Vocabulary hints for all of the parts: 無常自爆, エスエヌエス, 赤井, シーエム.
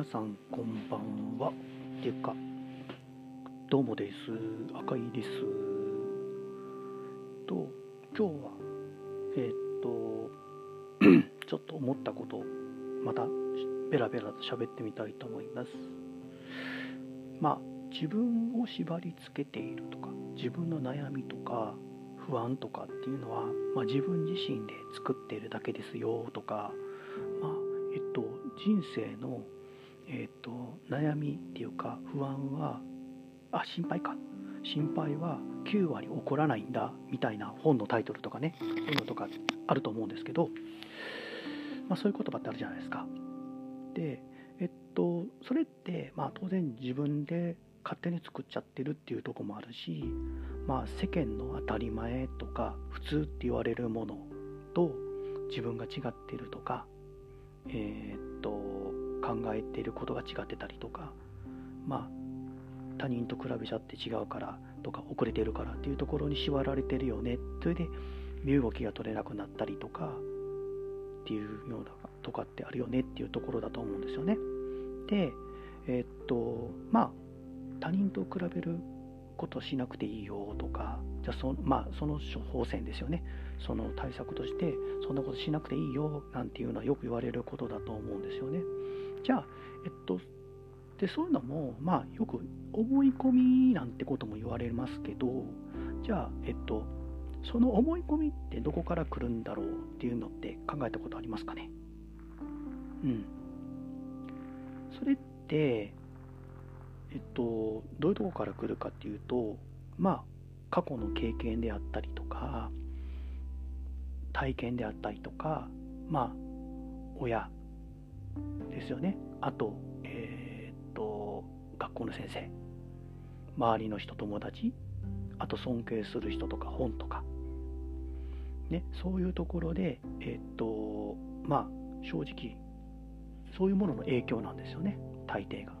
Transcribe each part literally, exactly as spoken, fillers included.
皆さんこんばんは。っていうかどうもです。赤井です。と今日はえー、っとちょっと思ったことをまたベラベラと喋ってみたいと思います。まあ自分を縛りつけているとか自分の悩みとか不安とかっていうのは、まあ、自分自身で作っているだけですよとか、まあえっと人生の、えっと、悩みっていうか不安はあ心配か心配はきゅうわり起こらないんだみたいな本のタイトルとかねそういうのとかあると思うんですけど、まあ、そういう言葉ってあるじゃないですか。でえっとそれって、まあ、当然自分で勝手に作っちゃってるっていうとこもあるし、まあ、世間の当たり前とか普通って言われるものと自分が違ってるとか、えー、っと考えていることが違ってたりとか、まあ、他人と比べちゃって違うからとか遅れてるからっていうところに縛られてるよね。それで身動きが取れなくなったりとかっていうようなとかってあるよねっていうところだと思うんですよね。で、えー、っとまあ他人と比べることしなくていいよとか、じゃあそ、まあ、その処方箋ですよね。その対策としてそんなことしなくていいよなんていうのはよく言われることだと思うんですよね。じゃあ、えっと、でそういうのも、まあ、よく思い込みなんてことも言われますけど、じゃあ、えっと、その思い込みってどこから来るんだろうっていうのって考えたことありますかね。うん。それってえっと、どういうとこから来るかっていうと、まあ過去の経験であったりとか体験であったりとか、まあ親ですよね。あとえー、っと学校の先生、周りの人、友達、あと尊敬する人とか本とかね、そういうところでえー、っとまあ正直そういうものの影響なんですよね。大抵が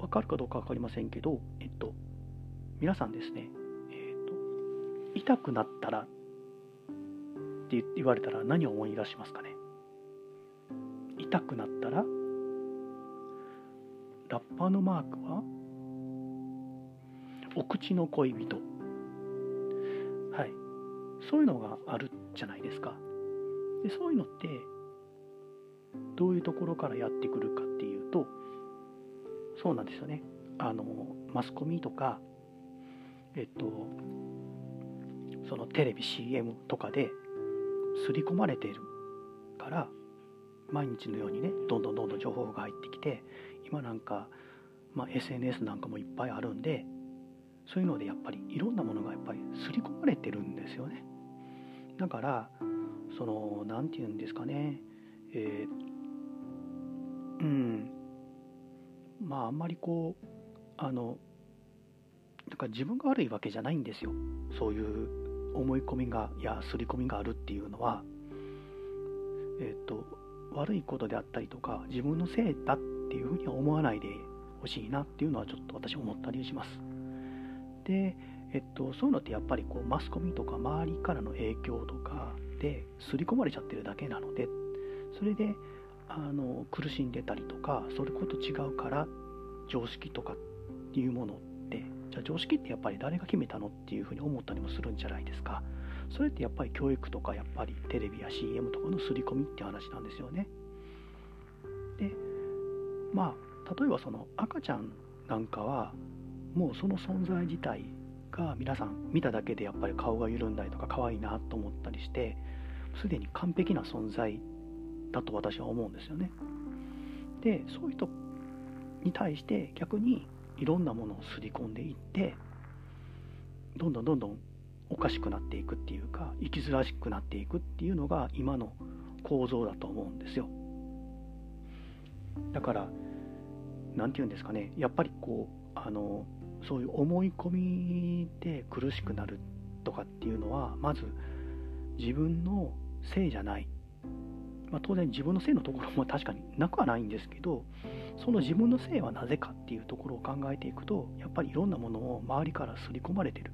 分かるかどうか分かりませんけど、えっと、皆さんですね、えっと、痛くなったらって言われたら何を思い出しますかね。痛くなったらラッパーのマークはお口の恋人、はい、そういうのがあるじゃないですか。でそういうのってどういうところからやってくるかっていうと、そうなんですよね。あのマスコミとか、えっと、そのテレビ シーエム とかで刷り込まれているから毎日のようにねどんどんどんどん情報が入ってきて、今なんか、まあ、エスエヌエス なんかもいっぱいあるんで、そういうのでやっぱりいろんなものがやっぱり刷り込まれてるんですよね。だからそのなんていうんですかね、えー、うんまああんまりこうあのなんか自分が悪いわけじゃないんですよ。そういう思い込みがいや刷り込みがあるっていうのは、えっと悪いことであったりとか自分のせいだっていうふうには思わないでほしいなっていうのはちょっと私思ったりします。でえっとそういうのってやっぱりこうマスコミとか周りからの影響とかで刷り込まれちゃってるだけなので、それであの苦しんでたりとかそういうこと違うから常識とかっていうものって、じゃあ常識ってやっぱり誰が決めたのっていうふうに思ったりもするんじゃないですか。それってやっぱり教育とかやっぱりテレビや シーエム とかの刷り込みって話なんですよね。でまあ例えばその赤ちゃんなんかはもうその存在自体が皆さん見ただけでやっぱり顔が緩んだりとか可愛いなと思ったりしてすでに完璧な存在だと私は思うんですよね。で、そういう人に対して逆にいろんなものを刷り込んでいってどんどんどんどんおかしくなっていくっていうか生きづらしくなっていくっていうのが今の構造だと思うんですよ。だからなんて言うんですかね、やっぱりこうあのそういう思い込みで苦しくなるとかっていうのはまず自分のせいじゃない、まあ、当然自分のせいのところも確かになくはないんですけど、その自分のせいはなぜかっていうところを考えていくとやっぱりいろんなものを周りから刷り込まれてる、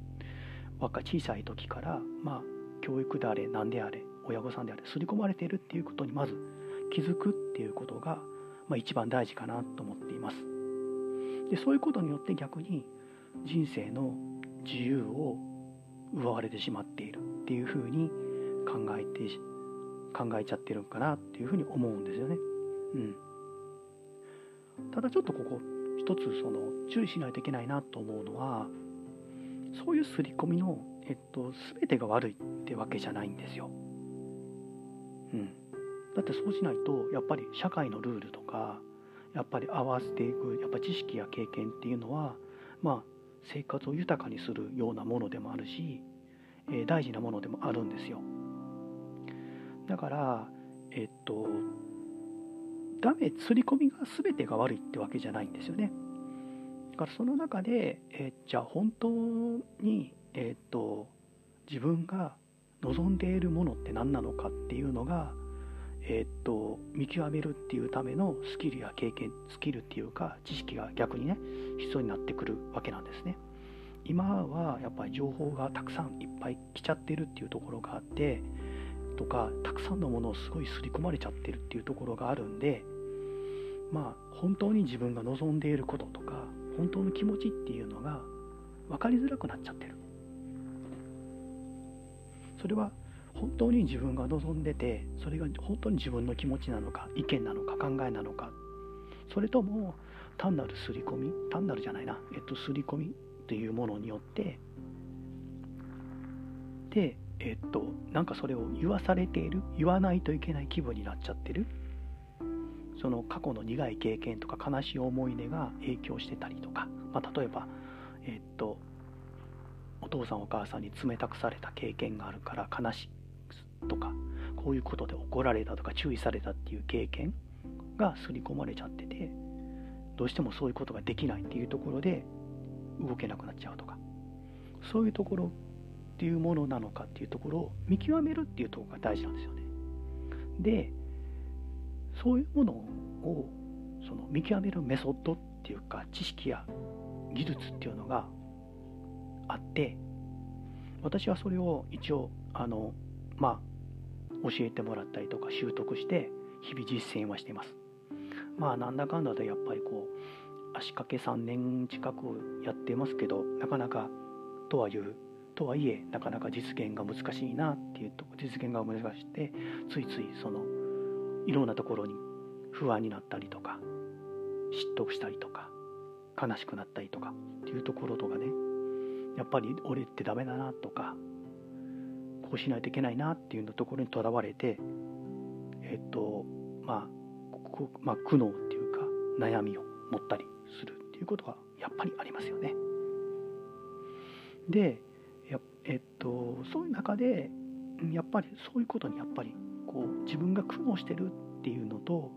若小さい時からまあ教育であれ何であれ親御さんであれ刷り込まれてるっていうことにまず気づくっていうことが、まあ、一番大事かなと思っています。でそういうことによって逆に人生の自由を奪われてしまっているっていうふうに考えて考えちゃってるかなっていうふうに思うんですよね。うん、ただちょっとここ一つその注意しないといけないなと思うのは、そういう刷り込みの、えっと、全てが悪いってわけじゃないんですよ。うん、だってそうしないとやっぱり社会のルールとかやっぱり合わせていくやっぱ知識や経験っていうのは、まあ、生活を豊かにするようなものでもあるし、えー、大事なものでもあるんですよ。だからえっとダメ刷り込みが全てが悪いってわけじゃないんですよね。だからその中で、えー、じゃあ本当に、えっと自分が望んでいるものって何なのかっていうのが、えー、っと見極めるっていうためのスキルや経験スキルっていうか知識が逆にね必要になってくるわけなんですね。今はやっぱり情報がたくさんいっぱい来ちゃってるっていうところがあってとか、たくさんのものをすごい刷り込まれちゃってるっていうところがあるんで、まあ本当に自分が望んでいることとか本当の気持ちっていうのが分かりづらくなっちゃってる。それは本当に自分が望んでて、それが本当に自分の気持ちなのか、意見なのか、考えなのか、それとも単なる刷り込み、単なるじゃないな、えっと刷り込みというものによって、で、えっとなんかそれを言わされている、言わないといけない気分になっちゃってる。その過去の苦い経験とか悲しい思い出が影響してたりとか、まあ、例えばえっとお父さんお母さんに冷たくされた経験があるから悲しいとか、こういうことで怒られたとか注意されたっていう経験が刷り込まれちゃってて、どうしてもそういうことができないっていうところで動けなくなっちゃうとか、そういうところっていうものなのかっていうところを見極めるっていうところが大事なんですよね。でそういうものをその見極めるメソッドっていうか知識や技術っていうのがあって、私はそれを一応あのまあ教えてもらったりとか習得して日々実践はしています。まあなんだかんだでやっぱりこう足掛けさんねん近くやってますけど、なかなかとはいうとはいえなかなか実現が難しいなっていうと、実現が難しくてついついそのいろんなところに不安になったりとか嫉妬したりとか悲しくなったりとかっていうところとかね、やっぱり俺ってダメだなとかこうしないといけないなっていうのところにとらわれて、えっとまあここ、まあ、苦悩っていうか悩みを持ったりするっていうことがやっぱりありますよね。でやえっとそういう中でやっぱりそういうことにやっぱりこう自分が苦悩してるっていうのと、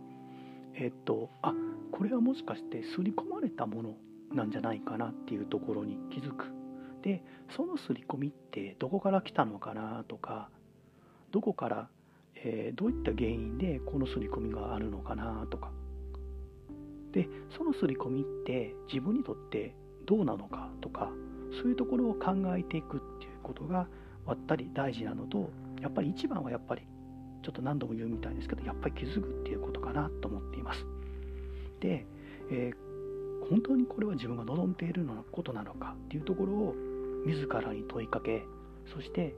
えっとあこれはもしかして刷り込まれたものなんじゃないかなっていうところに気づく。でその刷り込みってどこから来たのかなとか、どこから、えー、どういった原因でこの刷り込みがあるのかなとか、でその刷り込みって自分にとってどうなのかとか、そういうところを考えていくっていうことがわったり大事なのと、やっぱり一番はやっぱりちょっと何度も言うみたいですけど、やっぱり気づくっていうことかなと思っています。で、えー、本当にこれは自分が望んでいることなのかっていうところを自らに問いかけ、そして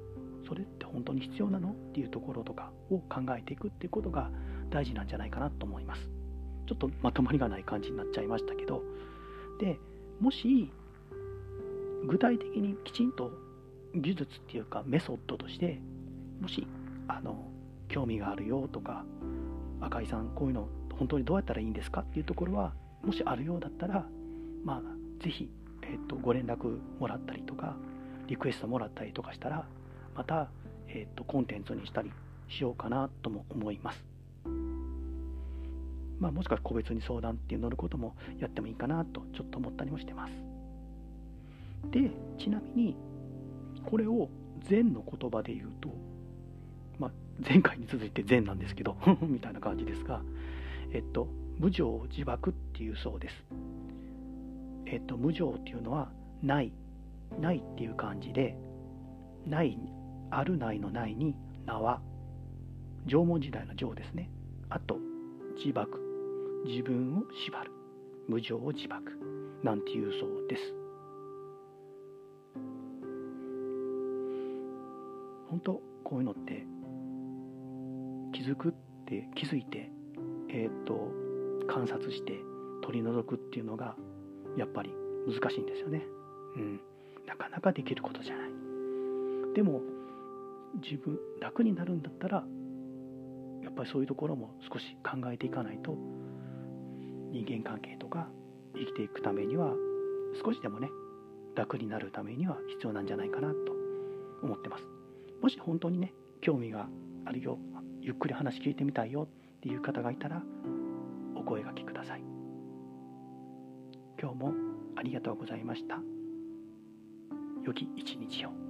それって本当に必要なのっていうところとかを考えていくっていうことが大事なんじゃないかなと思います。ちょっとまとまりがない感じになっちゃいましたけど、でもし具体的にきちんと技術っていうかメソッドとして、もしあの興味があるよとか、赤井さんこういうの本当にどうやったらいいんですかっていうところはもしあるようだったら、まあぜひえっと、ご連絡もらったりとかリクエストもらったりとかしたら、また、えっと、コンテンツにしたりしようかなとも思います。まあ、もしかしたら個別に相談っていう乗ることもやってもいいかなとちょっと思ったりもしてます。でちなみにこれを禅の言葉で言うと、まあ、前回に続いて禅なんですけどみたいな感じですが、えっと無常自爆っていうそうです。えっと、無常っていうのはないないっていう漢字で、ないあるないのないに縄、縄文時代の縄ですね。後自縛、自分を縛る、無常を自縛なんていうそうです。本当こういうのって気づくって気づいてえー、っと観察して取り除くっていうのがやっぱり難しいんですよね。うん、なかなかできることじゃない。でも自分楽になるんだったらやっぱりそういうところも少し考えていかないと、人間関係とか生きていくためには少しでもね楽になるためには必要なんじゃないかなと思ってます。もし本当にね興味があるよ、ゆっくり話聞いてみたいよっていう方がいたらお声掛けください。今日もありがとうございました。良き一日を。